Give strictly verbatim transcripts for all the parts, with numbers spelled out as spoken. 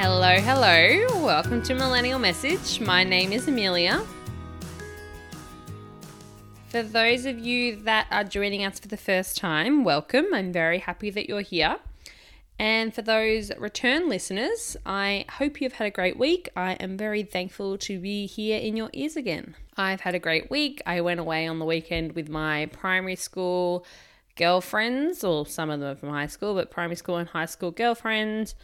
Hello, hello. Welcome to Millennial Message. My name is Amelia. For those of you that are joining us for the first time, welcome. I'm very happy that you're here. And for those return listeners, I hope you've had a great week. I am very thankful to be here in your ears again. I've had a great week. I went away on the weekend with my primary school girlfriends, or some of them from high school, but primary school and high school girlfriends.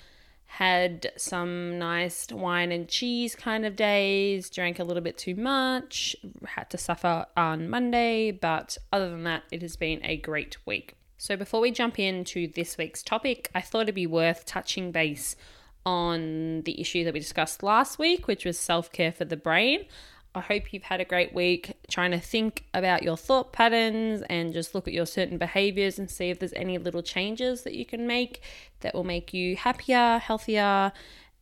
Had some nice wine and cheese kind of days, drank a little bit too much, had to suffer on Monday, but other than that, it has been a great week. So before we jump into this week's topic, I thought it'd be worth touching base on the issue that we discussed last week, which was self-care for the brain. I hope you've had a great week trying to think about your thought patterns and just look at your certain behaviors and see if there's any little changes that you can make that will make you happier, healthier,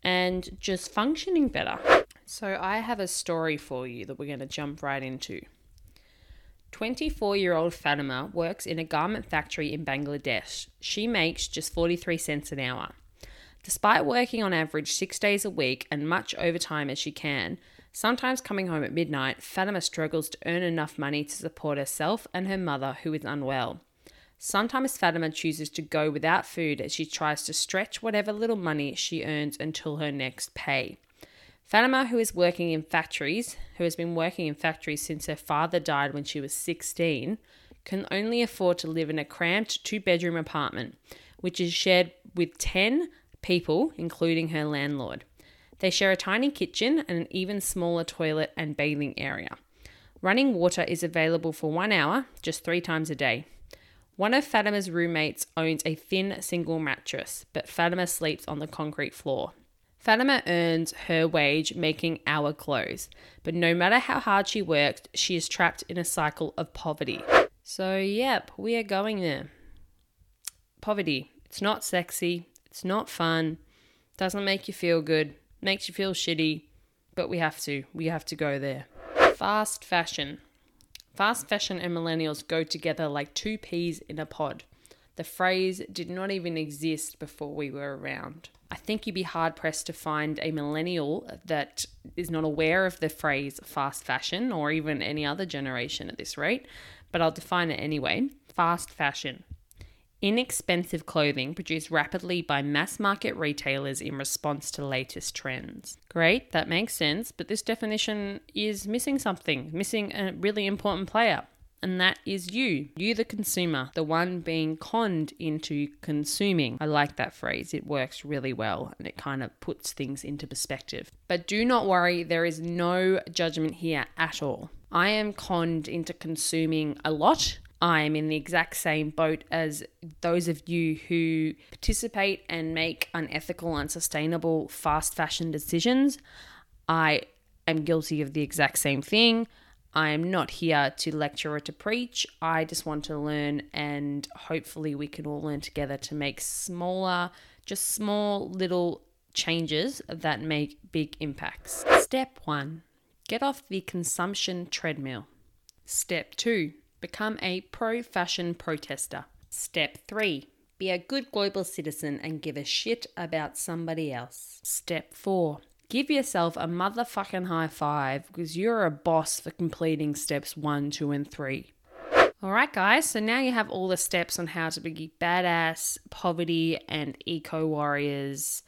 and just functioning better. So I have a story for you that we're going to jump right into. twenty-four-year-old Fatima works in a garment factory in Bangladesh. She makes just forty-three cents an hour. Despite working on average six days a week and much overtime as she can, sometimes coming home at midnight, Fatima struggles to earn enough money to support herself and her mother, who is unwell. Sometimes Fatima chooses to go without food as she tries to stretch whatever little money she earns until her next pay. Fatima, who is working in factories, who has been working in factories since her father died when she was sixteen, can only afford to live in a cramped two-bedroom apartment, which is shared with ten people, including her landlord. They share a tiny kitchen and an even smaller toilet and bathing area. Running water is available for one hour, just three times a day. One of Fatima's roommates owns a thin single mattress, but Fatima sleeps on the concrete floor. Fatima earns her wage making our clothes, but no matter how hard she works, she is trapped in a cycle of poverty. So yep, we are going there. Poverty. It's not sexy. It's not fun. Doesn't make you feel good. Makes you feel shitty, but we have to. We have to go there. Fast fashion. Fast fashion and millennials go together like two peas in a pod. The phrase did not even exist before we were around. I think you'd be hard-pressed to find a millennial that is not aware of the phrase fast fashion, or even any other generation at this rate, but I'll define it anyway. Fast fashion. Inexpensive clothing produced rapidly by mass-market retailers in response to latest trends. Great, that makes sense, but this definition is missing something, missing a really important player, and that is you. You, the consumer, the one being conned into consuming. I like that phrase. It works really well, and it kind of puts things into perspective. But do not worry, there is no judgment here at all. I am conned into consuming a lot. I'm in the exact same boat as those of you who participate and make unethical, unsustainable, fast fashion decisions. I am guilty of the exact same thing. I am not here to lecture or to preach. I just want to learn, and hopefully we can all learn together to make smaller, just small little changes that make big impacts. Step one, get off the consumption treadmill. Step two, become a pro-fashion protester. Step three, be a good global citizen and give a shit about somebody else. Step four, give yourself a motherfucking high five because you're a boss for completing steps one, two, and three. All right, guys, so now you have all the steps on how to be badass, poverty, and eco-warriors.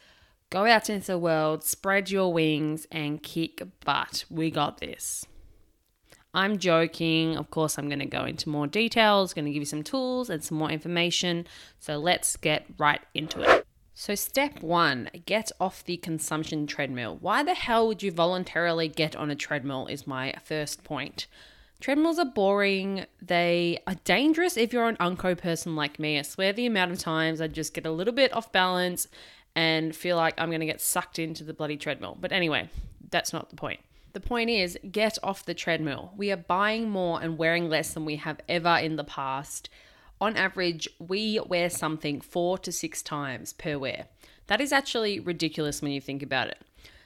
Go out into the world, spread your wings, and kick butt. We got this. I'm joking. Of course, I'm going to go into more details, going to give you some tools and some more information. So let's get right into it. So step one, get off the consumption treadmill. Why the hell would you voluntarily get on a treadmill is my first point. Treadmills are boring. They are dangerous if you're an unco person like me. I swear the amount of times I just get a little bit off balance and feel like I'm going to get sucked into the bloody treadmill. But anyway, that's not the point. The point is, get off the treadmill. We are buying more and wearing less than we have ever in the past. On average, we wear something four to six times per wear. That is actually ridiculous when you think about it.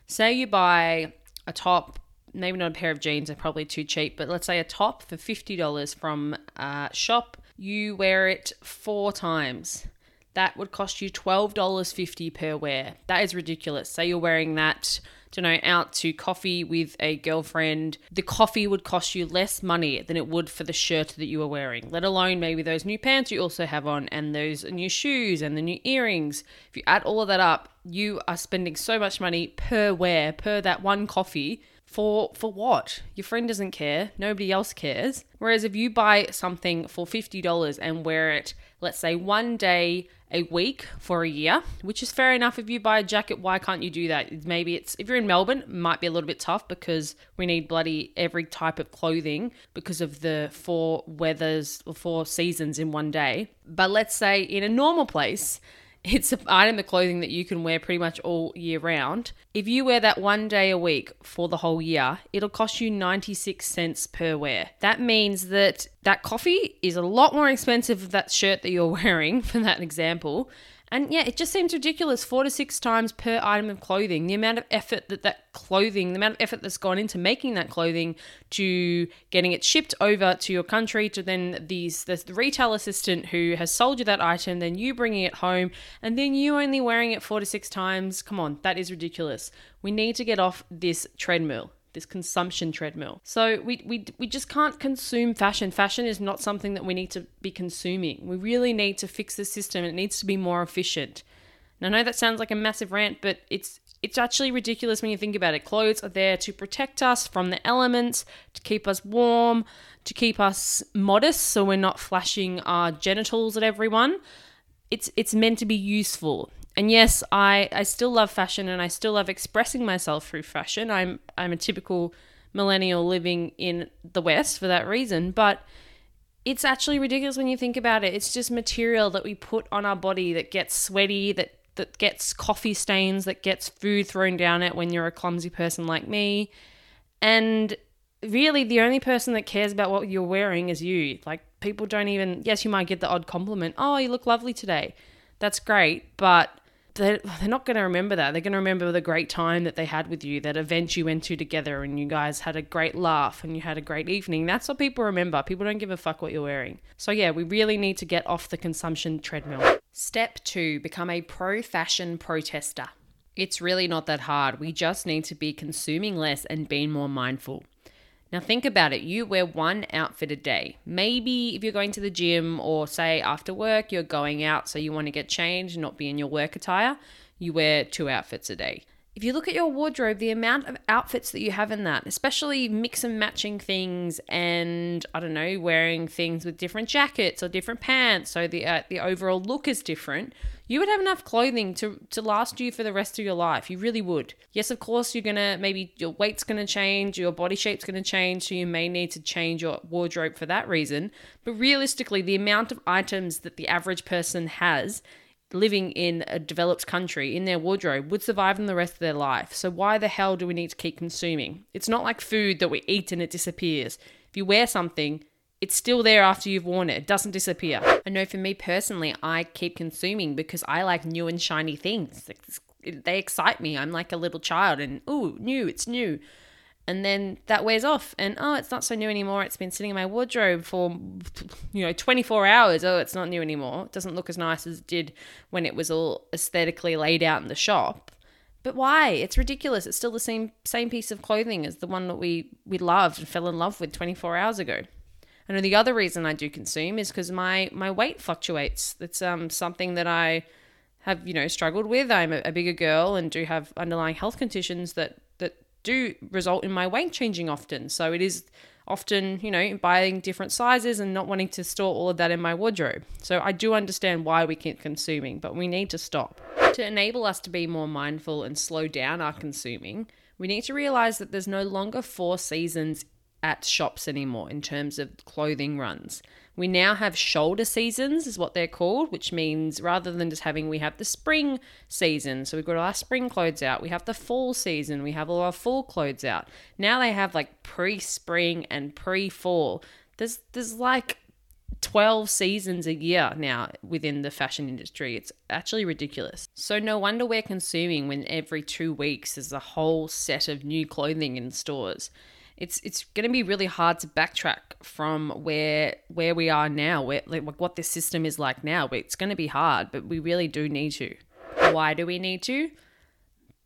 Say you buy a top, maybe not a pair of jeans, they're probably too cheap, but let's say a top for fifty dollars from a shop. You wear it four times. that would cost you twelve dollars fifty per wear. That is ridiculous. Say you're wearing that, you know, out to coffee with a girlfriend. The coffee would cost you less money than it would for the shirt that you were wearing, let alone maybe those new pants you also have on and those new shoes and the new earrings. If you add all of that up, you are spending so much money per wear, per that one coffee. For for what? Your friend doesn't care. Nobody else cares. Whereas if you buy something for fifty dollars and wear it, let's say one day a week for a year, which is fair enough. If you buy a jacket, why can't you do that? Maybe it's, if you're in Melbourne, it might be a little bit tough because we need bloody every type of clothing because of the four weathers or four seasons in one day. But let's say in a normal place, it's an item of clothing that you can wear pretty much all year round. If you wear that one day a week for the whole year, it'll cost you ninety-six cents per wear. That means that that coffee is a lot more expensive than that shirt that you're wearing, for that example. And yeah, it just seems ridiculous, four to six times per item of clothing. The amount of effort that that clothing, the amount of effort that's gone into making that clothing, to getting it shipped over to your country, to then these the retail assistant who has sold you that item, then you bringing it home, and then you only wearing it four to six times. Come on, that is ridiculous. We need to get off this treadmill, this consumption treadmill. So we we we just can't consume fashion. Fashion is not something that we need to be consuming. We really need to fix the system. It needs to be more efficient. And I know that sounds like a massive rant, but it's it's actually ridiculous when you think about it. Clothes are there to protect us from the elements, to keep us warm, to keep us modest so we're not flashing our genitals at everyone. It's it's meant to be useful. And yes, I, I still love fashion and I still love expressing myself through fashion. I'm I'm a typical millennial living in the West for that reason. But it's actually ridiculous when you think about it. It's just material that we put on our body that gets sweaty, that, that gets coffee stains, that gets food thrown down it when you're a clumsy person like me. And really the only person that cares about what you're wearing is you. Like, people don't even, yes, you might get the odd compliment. Oh, you look lovely today. That's great, but they're not going to remember that. They're going to remember the great time that they had with you, that event you went to together and you guys had a great laugh and you had a great evening. That's what people remember. People don't give a fuck what you're wearing. So yeah, we really need to get off the consumption treadmill. Step two, become a pro-fashion protester. It's really not that hard. We just need to be consuming less and being more mindful. Now think about it. You wear one outfit a day. Maybe if you're going to the gym or say after work, you're going out so you want to get changed and not be in your work attire, you wear two outfits a day. If you look at your wardrobe, the amount of outfits that you have in that, especially mix and matching things and, I don't know, wearing things with different jackets or different pants so the uh, the overall look is different, you would have enough clothing to, to last you for the rest of your life. You really would. Yes, of course, you're going to, maybe your weight's going to change, your body shape's going to change, so you may need to change your wardrobe for that reason. But realistically, the amount of items that the average person has living in a developed country in their wardrobe would survive them the rest of their life. So why the hell do we need to keep consuming? It's not like food that we eat and it disappears. If you wear something, it's still there after you've worn it. It doesn't disappear. I know for me personally, I keep consuming because I like new and shiny things. They excite me. I'm like a little child and, ooh, new, it's new. And then that wears off and, oh, it's not so new anymore. It's been sitting in my wardrobe for, you know, twenty-four hours. Oh, it's not new anymore. It doesn't look as nice as it did when it was all aesthetically laid out in the shop. But why? It's ridiculous. It's still the same same piece of clothing as the one that we, we loved and fell in love with twenty-four hours ago. I know the other reason I do consume is because my, my weight fluctuates. It's um something that I have, you know, struggled with. I'm a, a bigger girl and do have underlying health conditions that do result in my weight changing often. So it is often, you know, buying different sizes and not wanting to store all of that in my wardrobe. So I do understand why we keep consuming, but we need to stop. To enable us to be more mindful and slow down our consuming, we need to realize that there's no longer four seasons at shops anymore in terms of clothing runs. We now have shoulder seasons is what they're called, which means rather than just having, we have the spring season. So we've got all our spring clothes out. We have the fall season. We have all our fall clothes out. Now they have like pre-spring and pre-fall. There's, there's like twelve seasons a year now within the fashion industry. It's actually ridiculous. So no wonder we're consuming when every two weeks there's a whole set of new clothing in stores. it's it's going to be really hard to backtrack from where where we are now, where, like, what this system is like now. It's going to be hard, but we really do need to. Why do we need to?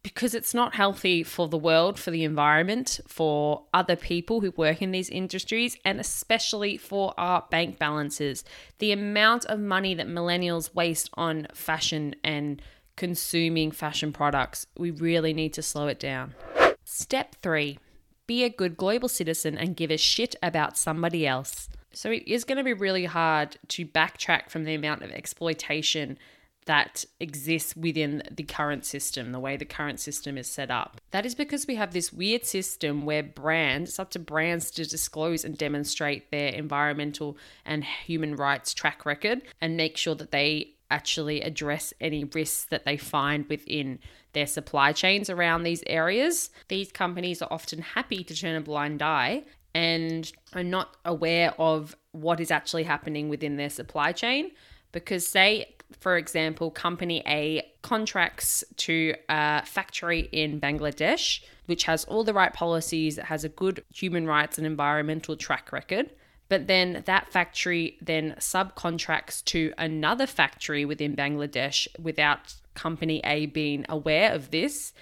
Because it's not healthy for the world, for the environment, for other people who work in these industries, and especially for our bank balances. The amount of money that millennials waste on fashion and consuming fashion products, we really need to slow it down. Step three, be a good global citizen and give a shit about somebody else. So it is going to be really hard to backtrack from the amount of exploitation that exists within the current system, the way the current system is set up. That is because we have this weird system where brands, it's up to brands to disclose and demonstrate their environmental and human rights track record and make sure that they actually address any risks that they find within their supply chains around these areas. These companies are often happy to turn a blind eye and are not aware of what is actually happening within their supply chain because, say, for example, company A contracts to a factory in Bangladesh, which has all the right policies, it has a good human rights and environmental track record. But then that factory then subcontracts to another factory within Bangladesh without company A being aware of this.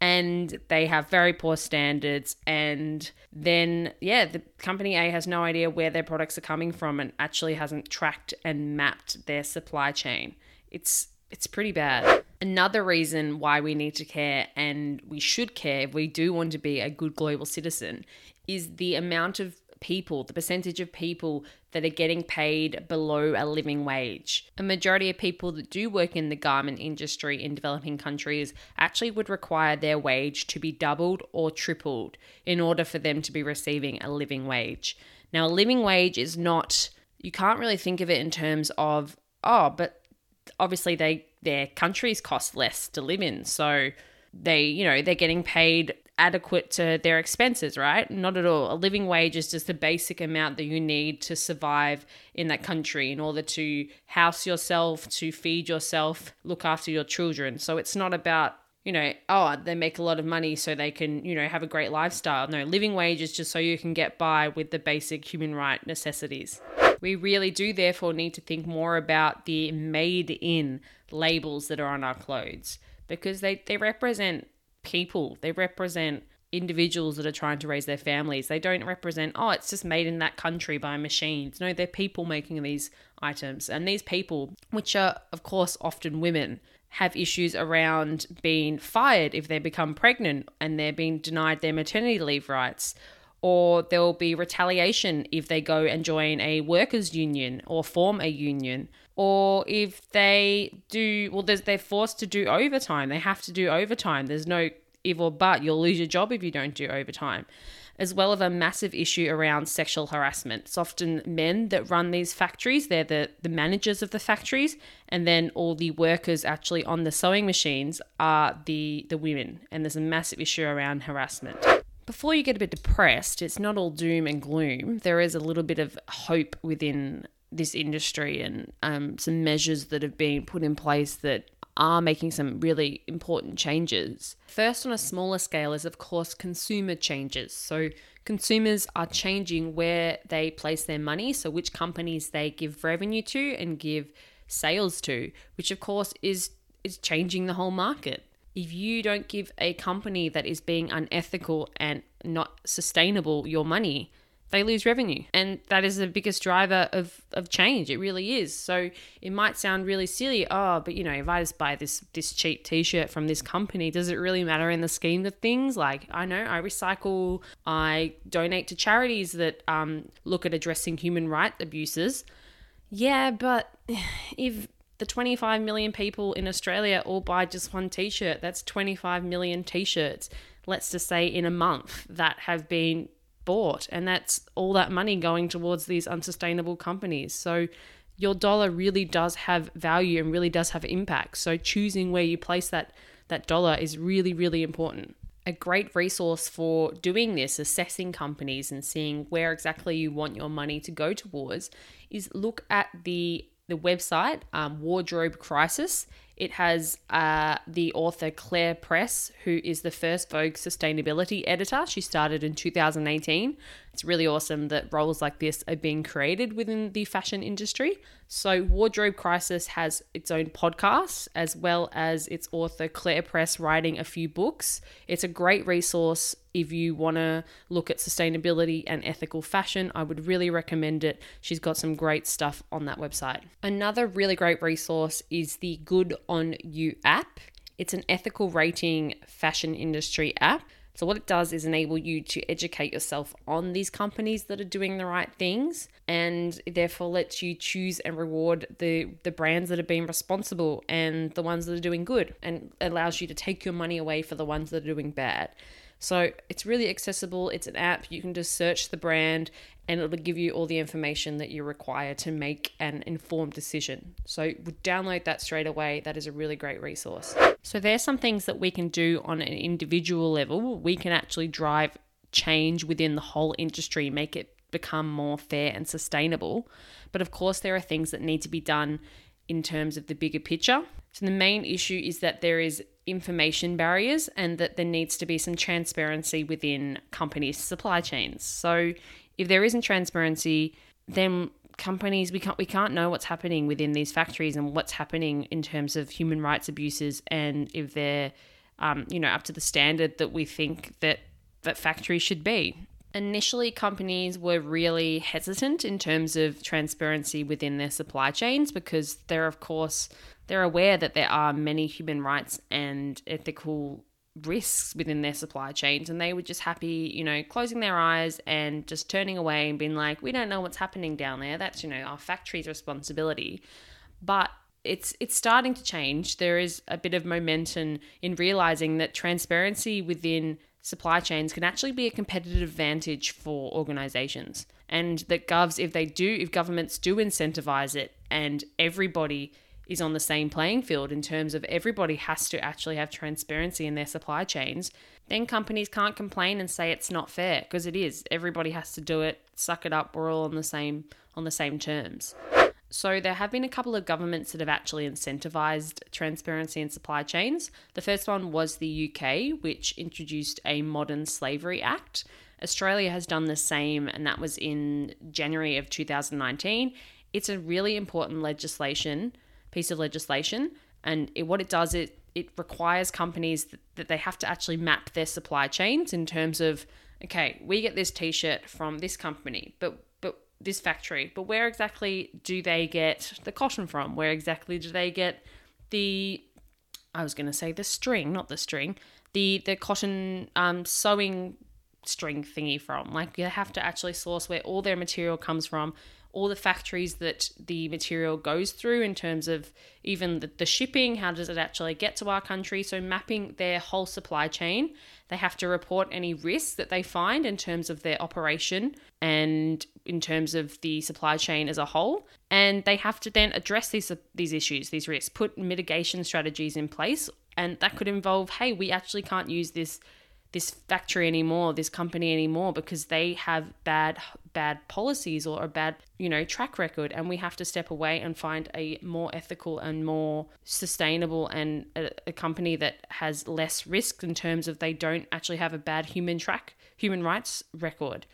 And they have very poor standards. And then, yeah, the company A has no idea where their products are coming from and actually hasn't tracked and mapped their supply chain. It's it's pretty bad. Another reason why we need to care, and we should care if we do want to be a good global citizen, is the amount of people, the percentage of people that are getting paid below a living wage. A majority of people that do work in the garment industry in developing countries actually would require their wage to be doubled or tripled in order for them to be receiving a living wage. Now, a living wage is not, you can't really think of it in terms of, oh, but obviously they their countries cost less to live in. So they, you know, they're getting paid adequate to their expenses, right? Not at all. A living wage is just the basic amount that you need to survive in that country in order to house yourself, to feed yourself, look after your children. So it's not about, you know, oh, they make a lot of money so they can, you know, have a great lifestyle. No, living wage is just so you can get by with the basic human right necessities. We really do therefore need to think more about the made in labels that are on our clothes because they, they represent people. They represent individuals that are trying to raise their families. They don't represent, oh, it's just made in that country by machines. No, they're people making these items. And these people, which are of course often women, have issues around being fired if they become pregnant and they're being denied their maternity leave rights. Or there'll be retaliation if they go and join a workers' union or form a union. Or if they do, well, they're forced to do overtime. They have to do overtime. There's no if or but. You'll lose your job if you don't do overtime. As well as a massive issue around sexual harassment. It's often men that run these factories. They're the, the managers of the factories. And then all the workers actually on the sewing machines are the, the women. And there's a massive issue around harassment. Before you get a bit depressed, it's not all doom and gloom. There is a little bit of hope within this industry and um, some measures that have been put in place that are making some really important changes. First, on a smaller scale, is of course consumer changes. So consumers are changing where they place their money, so which companies they give revenue to and give sales to, which of course is is changing the whole market. If you don't give a company that is being unethical and not sustainable your money, they lose revenue. And that is the biggest driver of, of change. It really is. So it might sound really silly. Oh, but you know, if I just buy this, this cheap t-shirt from this company, does it really matter in the scheme of things? Like, I know I recycle, I donate to charities that um, look at addressing human rights abuses. Yeah, but if the twenty-five million people in Australia all buy just one t-shirt, that's twenty-five million t-shirts, let's just say in a month, that have been bought, and that's all that money going towards these unsustainable companies. So your dollar really does have value and really does have impact. So choosing where you place that that dollar is really, really important. A great resource for doing this, assessing companies and seeing where exactly you want your money to go towards, is look at the the website um, Wardrobe Crisis. It has uh, the author Claire Press, who is the first Vogue sustainability editor. She started in two thousand eighteen. It's really awesome that roles like this are being created within the fashion industry. So Wardrobe Crisis has its own podcast, as well as its author Claire Press writing a few books. It's a great resource if you want to look at sustainability and ethical fashion. I would really recommend it. She's got some great stuff on that website. Another really great resource is the Good On Ya app. It's an ethical rating fashion industry app. So what it does is enable you to educate yourself on these companies that are doing the right things, and therefore lets you choose and reward the, the brands that are being responsible and the ones that are doing good, and allows you to take your money away for the ones that are doing bad. So it's really accessible. It's an app. You can just search the brand and it'll give you all the information that you require to make an informed decision. So download that straight away. That is a really great resource. So there's some things that we can do on an individual level. We can actually drive change within the whole industry, make it become more fair and sustainable. But of course, there are things that need to be done in terms of the bigger picture. So the main issue is that there is information barriers, and that there needs to be some transparency within companies' supply chains. So if there isn't transparency, then companies, we can't we can't know what's happening within these factories and what's happening in terms of human rights abuses, and if they're um, you know, up to the standard that we think that that factories should be. Initially, companies were really hesitant in terms of transparency within their supply chains, because they're, of course, they're aware that there are many human rights and ethical risks within their supply chains, and they were just happy, you know, closing their eyes and just turning away and being like, we don't know what's happening down there. That's, you know, our factory's responsibility. But It's it's starting to change. There is a bit of momentum in realizing that transparency within supply chains can actually be a competitive advantage for organizations, and that govs, if they do, if governments do incentivize it, and everybody is on the same playing field in terms of everybody has to actually have transparency in their supply chains, then companies can't complain and say it's not fair, because it is. Everybody has to do it. Suck it up. We're all on the same on the same terms. So there have been a couple of governments that have actually incentivized transparency in supply chains. The first one was the U K, which introduced a Modern Slavery Act. Australia has done the same, and that was in January of two thousand nineteen. It's a really important legislation, piece of legislation, and it, what it does is it requires companies that, that they have to actually map their supply chains in terms of, okay, we get this t-shirt from this company, but this factory, but where exactly do they get the cotton from? Where exactly do they get the, I was going to say the string, not the string, the, the cotton um, sewing string thingy from? Like, you have to actually source where all their material comes from, all the factories that the material goes through in terms of even the, the shipping, how does it actually get to our country? So mapping their whole supply chain. They have to report any risks that they find in terms of their operation and in terms of the supply chain as a whole. And they have to then address these, these issues, these risks, put mitigation strategies in place. And that could involve, hey, we actually can't use this this factory anymore, this company anymore, because they have bad bad policies or a bad, you know, track record, and we have to step away and find a more ethical and more sustainable and a, a company that has less risk in terms of they don't actually have a bad human track, human rights record.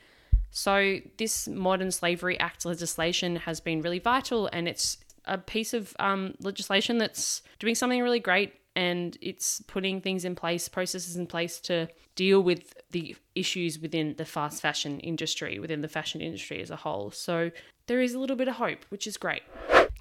So this Modern Slavery Act legislation has been really vital, and it's a piece of um, legislation that's doing something really great. And it's putting things in place, processes in place to deal with the issues within the fast fashion industry, within the fashion industry as a whole. So there is a little bit of hope, which is great.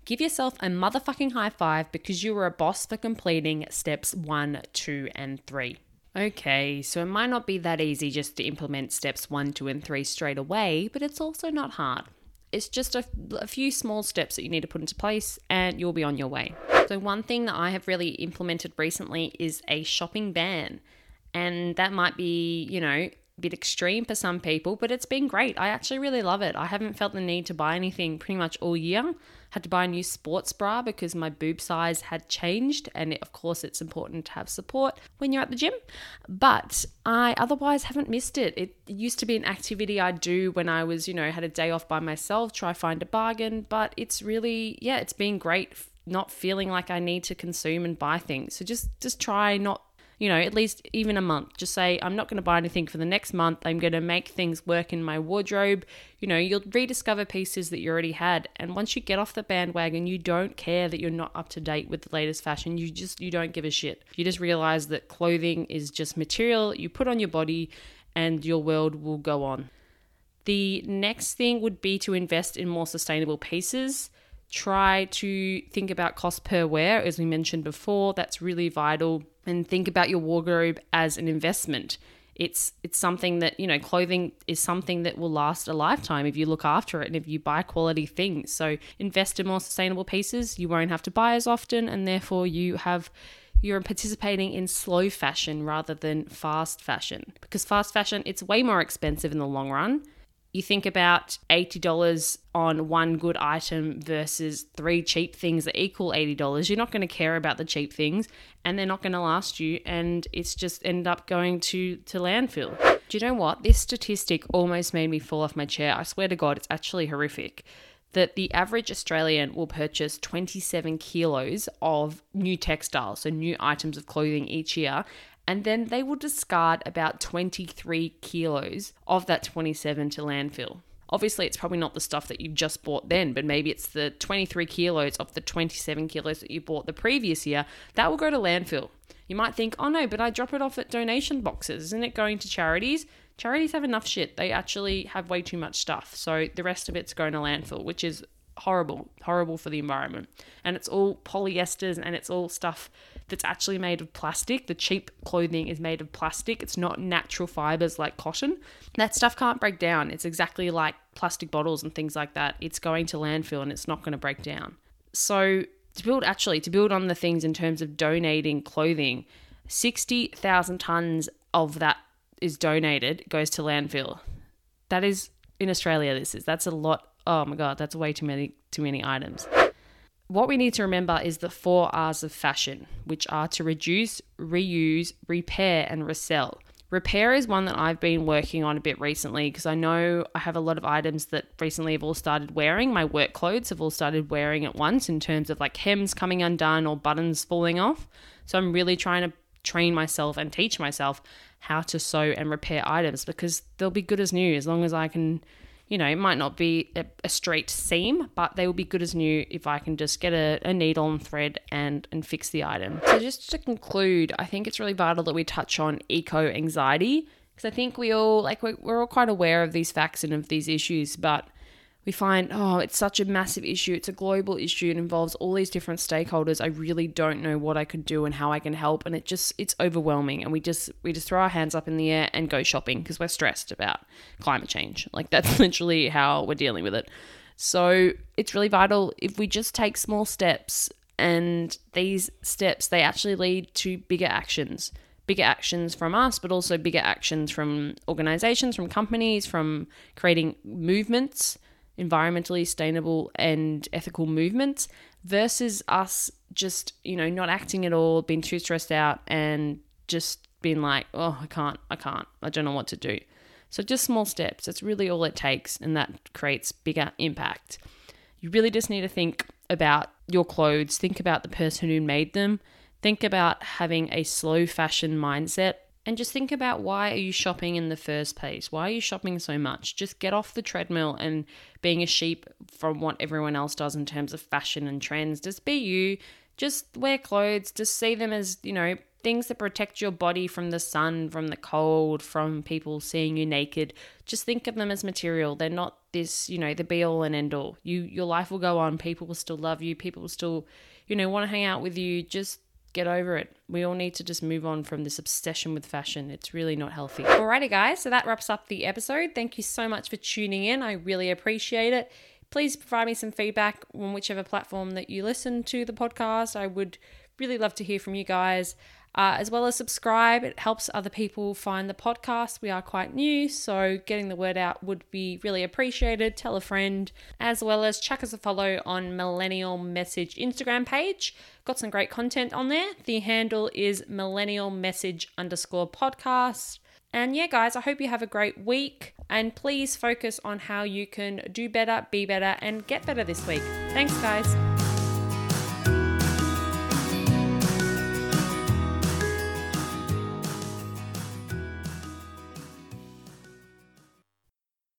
Give yourself a motherfucking high five, because you were a boss for completing steps one, two, and three. Okay, so it might not be that easy just to implement steps one, two, and three straight away, but it's also not hard. It's just a, a few small steps that you need to put into place, and you'll be on your way. So one thing that I have really implemented recently is a shopping ban. And that might be, you know, a bit extreme for some people, but it's been great. I actually really love it. I haven't felt the need to buy anything pretty much all year. Had to buy a new sports bra because my boob size had changed, and it, of course, it's important to have support when you're at the gym, but I otherwise haven't missed it. It used to be an activity I do when I was, you know, had a day off by myself, try find a bargain, but it's really, yeah, it's been great not feeling like I need to consume and buy things. So just just try not, you know, at least even a month. Just say, I'm not going to buy anything for the next month. I'm going to make things work in my wardrobe. You know, you'll rediscover pieces that you already had. And once you get off the bandwagon, you don't care that you're not up to date with the latest fashion. You just, you don't give a shit. You just realize that clothing is just material you put on your body and your world will go on. The next thing would be to invest in more sustainable pieces. Try to think about cost per wear, as we mentioned before. That's really vital. And think about your wardrobe as an investment. It's it's something that, you know, clothing is something that will last a lifetime if you look after it and if you buy quality things. So invest in more sustainable pieces. You won't have to buy as often, and therefore you have you're participating in slow fashion rather than fast fashion. Because fast fashion, it's way more expensive in the long run. You think about eighty dollars on one good item versus three cheap things that equal eighty dollars. You're not going to care about the cheap things and they're not going to last you, and it's just end up going to, to landfill. Do you know what? This statistic almost made me fall off my chair. I swear to God, it's actually horrific that the average Australian will purchase twenty-seven kilos of new textiles, so new items of clothing each year. And then they will discard about twenty-three kilos of that twenty-seven to landfill. Obviously, it's probably not the stuff that you just bought then, but maybe it's the twenty-three kilos of the twenty-seven kilos that you bought the previous year. That will go to landfill. You might think, oh no, but I drop it off at donation boxes. Isn't it going to charities? Charities have enough shit. They actually have way too much stuff. So the rest of it's going to landfill, which is horrible, horrible for the environment. And it's all polyesters and it's all stuff that's actually made of plastic. The cheap clothing is made of plastic. It's not natural fibers like cotton. That stuff can't break down. It's exactly like plastic bottles and things like that. It's going to landfill and it's not going to break down. So to build, actually, to build on the things in terms of donating clothing, sixty thousand tons of that is donated, goes to landfill. That is, in Australia this is, that's a lot. Oh my God, that's way too many, too many items. What we need to remember is the four R's of fashion, which are to reduce, reuse, repair, and resell. Repair is one that I've been working on a bit recently because I know I have a lot of items that recently have all started wearing. My work clothes have all started wearing at once in terms of like hems coming undone or buttons falling off. So I'm really trying to train myself and teach myself how to sew and repair items because they'll be good as new as long as I can. You know, it might not be a straight seam, but they will be good as new if I can just get a, a needle and thread and, and fix the item. So just to conclude, I think it's really vital that we touch on eco-anxiety because I think we all, like we're, we're all quite aware of these facts and of these issues, but we find, oh, it's such a massive issue. It's a global issue. It involves all these different stakeholders. I really don't know what I could do and how I can help. And it just, it's overwhelming. And we just, we just throw our hands up in the air and go shopping because we're stressed about climate change. Like that's literally how we're dealing with it. So it's really vital if we just take small steps, and these steps, they actually lead to bigger actions, bigger actions from us, but also bigger actions from organizations, from companies, from creating movements, environmentally sustainable and ethical movements, versus us just, you know, not acting at all, being too stressed out and just being like, oh, I can't, I can't, I don't know what to do. So just small steps. That's really all it takes. And that creates bigger impact. You really just need to think about your clothes. Think about the person who made them. Think about having a slow fashion mindset. And just think about, why are you shopping in the first place? Why are you shopping so much? Just get off the treadmill and being a sheep from what everyone else does in terms of fashion and trends. Just be you. Just wear clothes. Just see them as, you know, things that protect your body from the sun, from the cold, from people seeing you naked. Just think of them as material. They're not this, you know, the be all and end all. You, your life will go on. People will still love you. People will still, you know, want to hang out with you. Just get over it. We all need to just move on from this obsession with fashion. It's really not healthy. Alrighty guys, so that wraps up the episode. Thank you so much for tuning in. I really appreciate it. Please provide me some feedback on whichever platform that you listen to the podcast. I would really love to hear from you guys, uh, as well as subscribe. It helps other people find the podcast. We are quite new, so getting the word out would be really appreciated. Tell a friend, as well as chuck us a follow on Millennial Message Instagram page. Got some great content on there. The handle is Millennial Message underscore podcast. And yeah, guys, I hope you have a great week, and please focus on how you can do better, be better, and get better this week. Thanks, guys.